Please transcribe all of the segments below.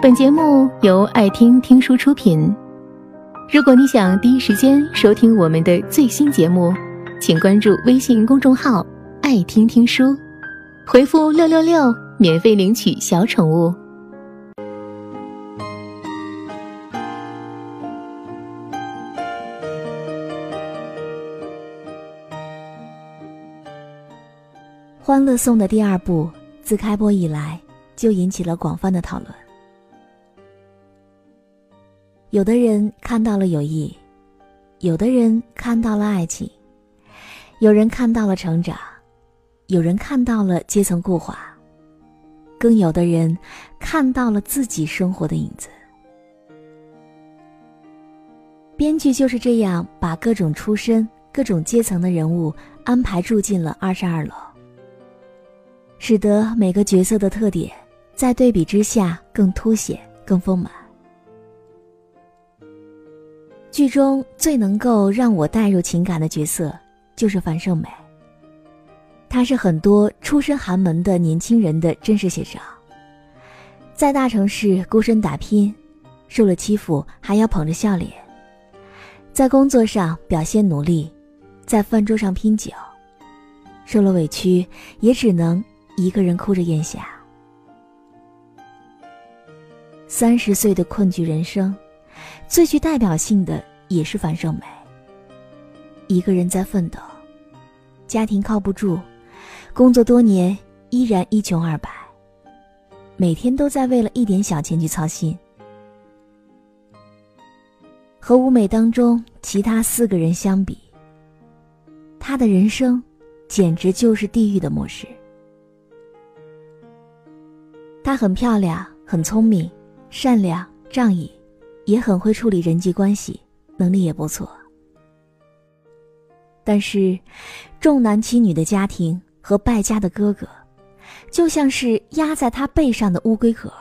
本节目由爱听听书出品。如果你想第一时间收听我们的最新节目，请关注微信公众号“爱听听书”，回复666免费领取小宠物。《欢乐颂》的第二部自开播以来就引起了广泛的讨论，有的人看到了友谊，有的人看到了爱情，有人看到了成长，有人看到了阶层固化，更有的人看到了自己生活的影子。编剧就是这样把各种出身、各种阶层的人物安排住进了22楼，使得每个角色的特点在对比之下更凸显、更丰满。剧中最能够让我带入情感的角色就是樊胜美，她是很多出身寒门的年轻人的真实写照，在大城市孤身打拼，受了欺负还要捧着笑脸，在工作上表现努力，在饭桌上拼酒，受了委屈也只能一个人哭着咽下。30岁的困局人生，最具代表性的也是樊胜美。一个人在奋斗，家庭靠不住，工作多年依然一穷二白，每天都在为了一点小钱去操心。和舞美当中其他4个人相比，她的人生简直就是地狱的模式。她很漂亮，很聪明，善良，仗义，也很会处理人际关系，能力也不错。但是，重男轻女的家庭和败家的哥哥，就像是压在她背上的乌龟壳。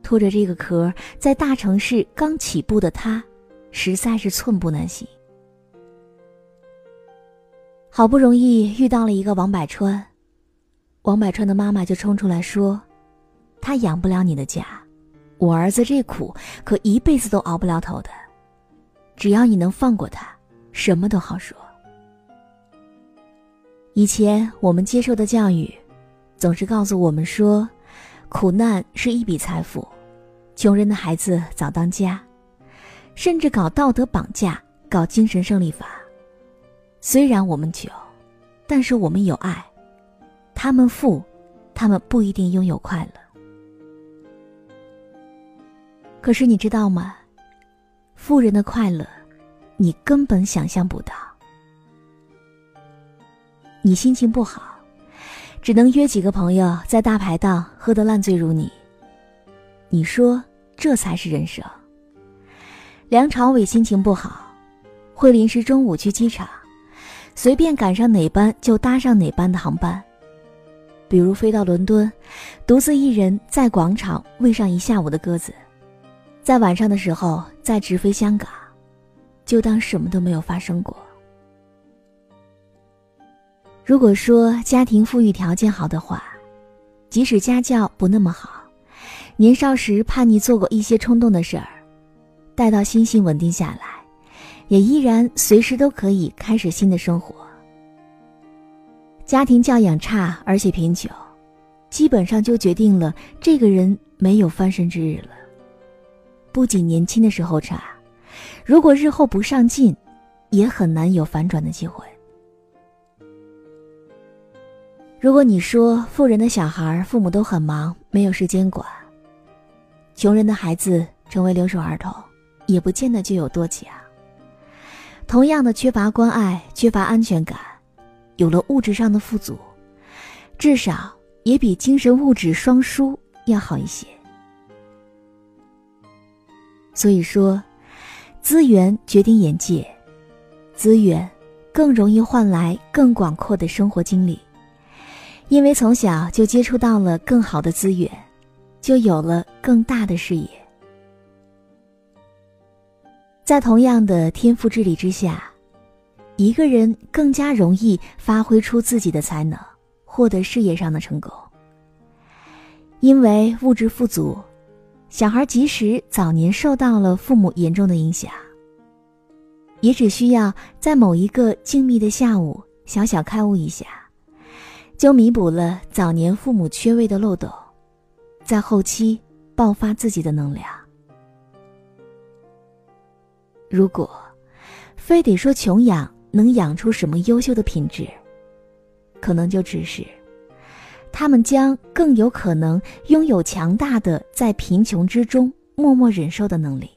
拖着这个壳，在大城市刚起步的她，实在是寸步难行。好不容易遇到了一个王百川，王百川的妈妈就冲出来说，他养不了你的家，我儿子这苦可一辈子都熬不了头的，只要你能放过他，什么都好说。以前我们接受的教育总是告诉我们说，苦难是一笔财富，穷人的孩子早当家，甚至搞道德绑架，搞精神胜利法。虽然我们穷，但是我们有爱，他们富，他们不一定拥有快乐。可是你知道吗？富人的快乐，你根本想象不到。你心情不好，只能约几个朋友在大排档喝得烂醉如泥。你说这才是人生。梁朝伟心情不好，会临时中午去机场，随便赶上哪班就搭上哪班的航班，比如飞到伦敦，独自一人在广场喂上一下午的鸽子，在晚上的时候再直飞香港，就当什么都没有发生过。如果说家庭富裕条件好的话，即使家教不那么好，年少时叛逆做过一些冲动的事儿，待到心性稳定下来，也依然随时都可以开始新的生活。家庭教养差而且贫穷，基本上就决定了这个人没有翻身之日了。不仅年轻的时候差，如果日后不上进，也很难有反转的机会。如果你说富人的小孩父母都很忙，没有时间管，穷人的孩子成为留守儿童，也不见得就有多强。同样的缺乏关爱，缺乏安全感，有了物质上的富足，至少也比精神物质双输要好一些。所以说，资源决定眼界，资源更容易换来更广阔的生活经历，因为从小就接触到了更好的资源，就有了更大的视野。在同样的天赋智力之下，一个人更加容易发挥出自己的才能，获得事业上的成功。因为物质富足，小孩即使早年受到了父母严重的影响，也只需要在某一个静谧的下午小小开悟一下，就弥补了早年父母缺位的漏斗，在后期爆发自己的能量。如果非得说穷养能养出什么优秀的品质，可能就只是他们将更有可能拥有强大的在贫穷之中默默忍受的能力。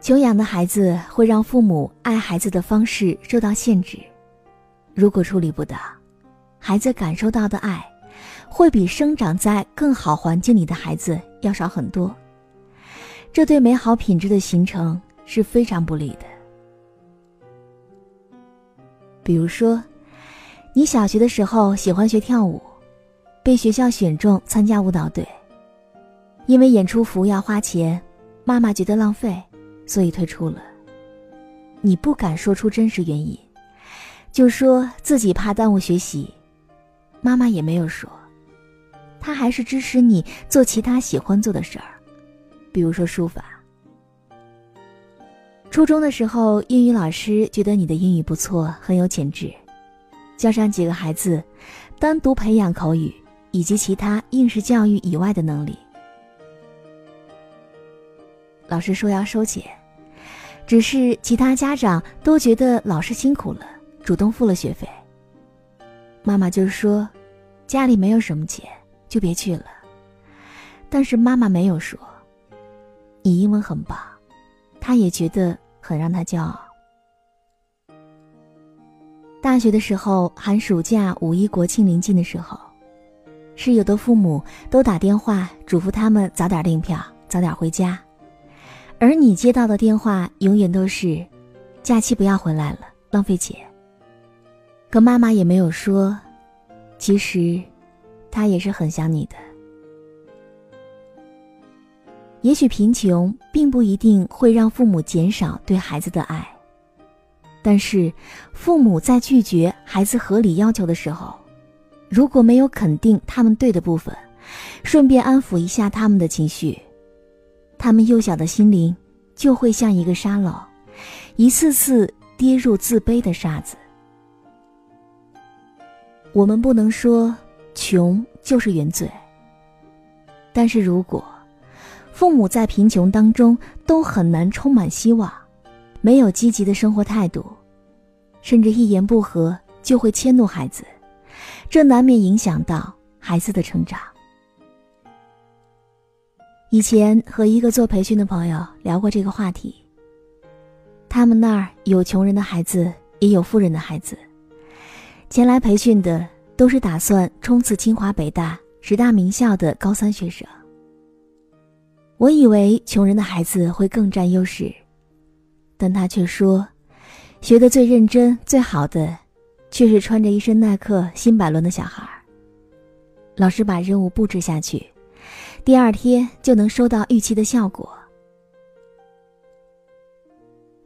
穷养的孩子会让父母爱孩子的方式受到限制，如果处理不当，孩子感受到的爱会比生长在更好环境里的孩子要少很多，这对美好品质的形成是非常不利的。比如说，你小学的时候喜欢学跳舞，被学校选中参加舞蹈队，因为演出服要花钱，妈妈觉得浪费，所以退出了。你不敢说出真实原因，就说自己怕耽误学习，妈妈也没有说，她还是支持你做其他喜欢做的事儿，比如说书法。初中的时候，英语老师觉得你的英语不错，很有潜质，叫上几个孩子单独培养口语以及其他应试教育以外的能力。老师说要收钱，只是其他家长都觉得老师辛苦了，主动付了学费。妈妈就说家里没有什么钱，就别去了。但是妈妈没有说你英文很棒，她也觉得很让她骄傲。大学的时候，寒暑假、五一、国庆临近的时候，室友的父母都打电话嘱咐他们早点订票，早点回家，而你接到的电话永远都是假期不要回来了，浪费钱。可妈妈也没有说，其实她也是很想你的。也许贫穷并不一定会让父母减少对孩子的爱，但是父母在拒绝孩子合理要求的时候，如果没有肯定他们对的部分，顺便安抚一下他们的情绪，他们幼小的心灵就会像一个沙漏，一次次跌入自卑的沙子。我们不能说穷就是原罪，但是如果父母在贫穷当中都很难充满希望，没有积极的生活态度，甚至一言不合就会迁怒孩子，这难免影响到孩子的成长。以前和一个做培训的朋友聊过这个话题，他们那儿有穷人的孩子，也有富人的孩子，前来培训的都是打算冲刺清华北大10大名校的高三学生。我以为穷人的孩子会更占优势，但他却说学得最认真最好的却是穿着一身耐克新百伦的小孩。老师把任务布置下去，第二天就能收到预期的效果。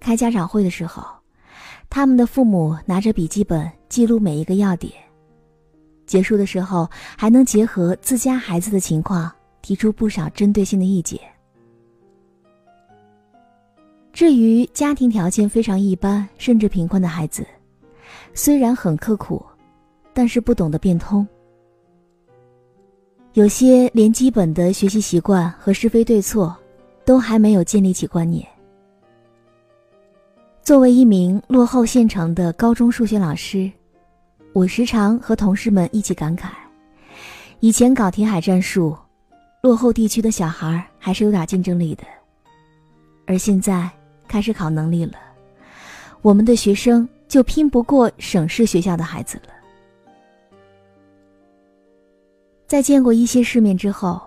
开家长会的时候，他们的父母拿着笔记本记录每一个要点，结束的时候还能结合自家孩子的情况提出不少针对性的意见。至于家庭条件非常一般甚至贫困的孩子，虽然很刻苦，但是不懂得变通，有些连基本的学习习惯和是非对错都还没有建立起观念。作为一名落后县城的高中数学老师，我时常和同事们一起感慨，以前搞填海战术，落后地区的小孩还是有点竞争力的，而现在开始考能力了，我们的学生就拼不过省市学校的孩子了。在见过一些世面之后，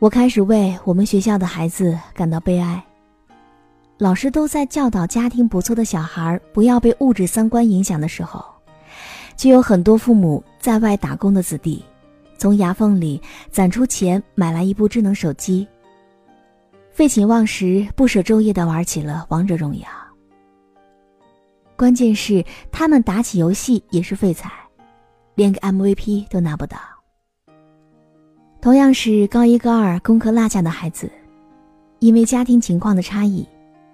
我开始为我们学校的孩子感到悲哀。老师都在教导家庭不错的小孩不要被物质三观影响的时候，却有很多父母在外打工的子弟，从牙缝里攒出钱买来一部智能手机，废寝忘食不舍昼夜地玩起了王者荣耀。关键是他们打起游戏也是废材，连个 MVP 都拿不到。同样是高一高二功课落下的孩子，因为家庭情况的差异，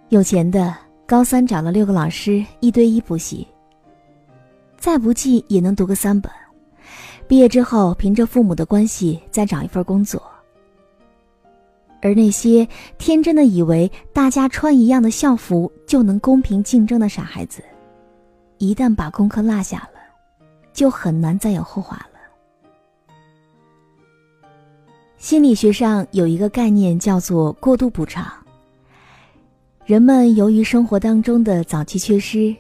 有钱的高三找了6个老师一对一补习，再不济也能读个3本，毕业之后凭着父母的关系再找一份工作。而那些天真的以为大家穿一样的校服就能公平竞争的傻孩子，一旦把功课落下了，就很难再有后话了。心理学上有一个概念叫做过度补偿，人们由于生活当中的早期缺失，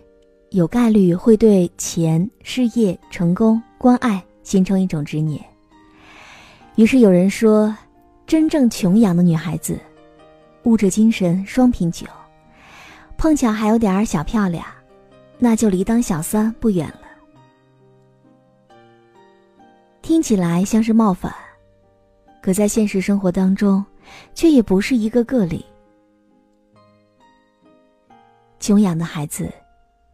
有概率会对钱、事业、成功、关爱形成一种执念。于是有人说，真正穷养的女孩子，物质精神双瓶酒，碰巧还有点小漂亮，那就离当小三不远了。听起来像是冒犯，可在现实生活当中，却也不是一个个例。穷养的孩子，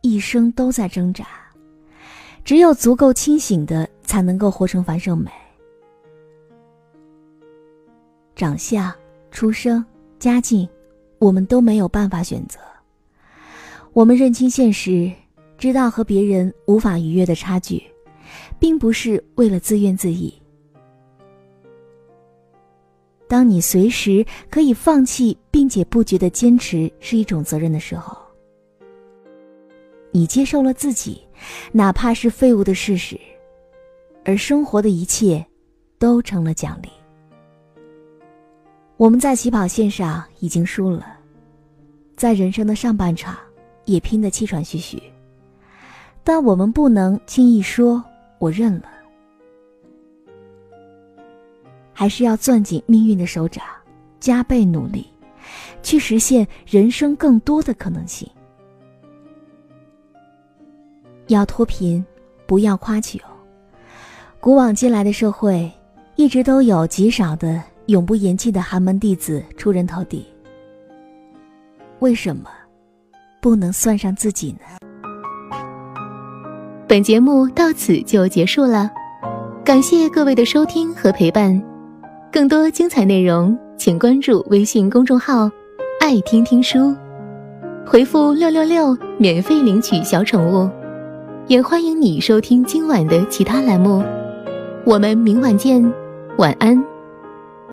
一生都在挣扎，只有足够清醒的，才能够活成樊胜美。长相、出生、家境，我们都没有办法选择。我们认清现实，知道和别人无法逾越的差距，并不是为了自怨自艾。当你随时可以放弃并且不觉得坚持是一种责任的时候，你接受了自己哪怕是废物的事实，而生活的一切都成了奖励。我们在起跑线上已经输了，在人生的上半场也拼得气喘吁吁，但我们不能轻易说我认了，还是要攥紧命运的手掌，加倍努力，去实现人生更多的可能性。要脱贫，不要夸穷。古往今来的社会，一直都有极少的永不言弃的寒门弟子出人头地，为什么不能算上自己呢？本节目到此就结束了，感谢各位的收听和陪伴。更多精彩内容，请关注微信公众号“爱听听书”，回复666免费领取小宠物。也欢迎你收听今晚的其他栏目，我们明晚见，晚安。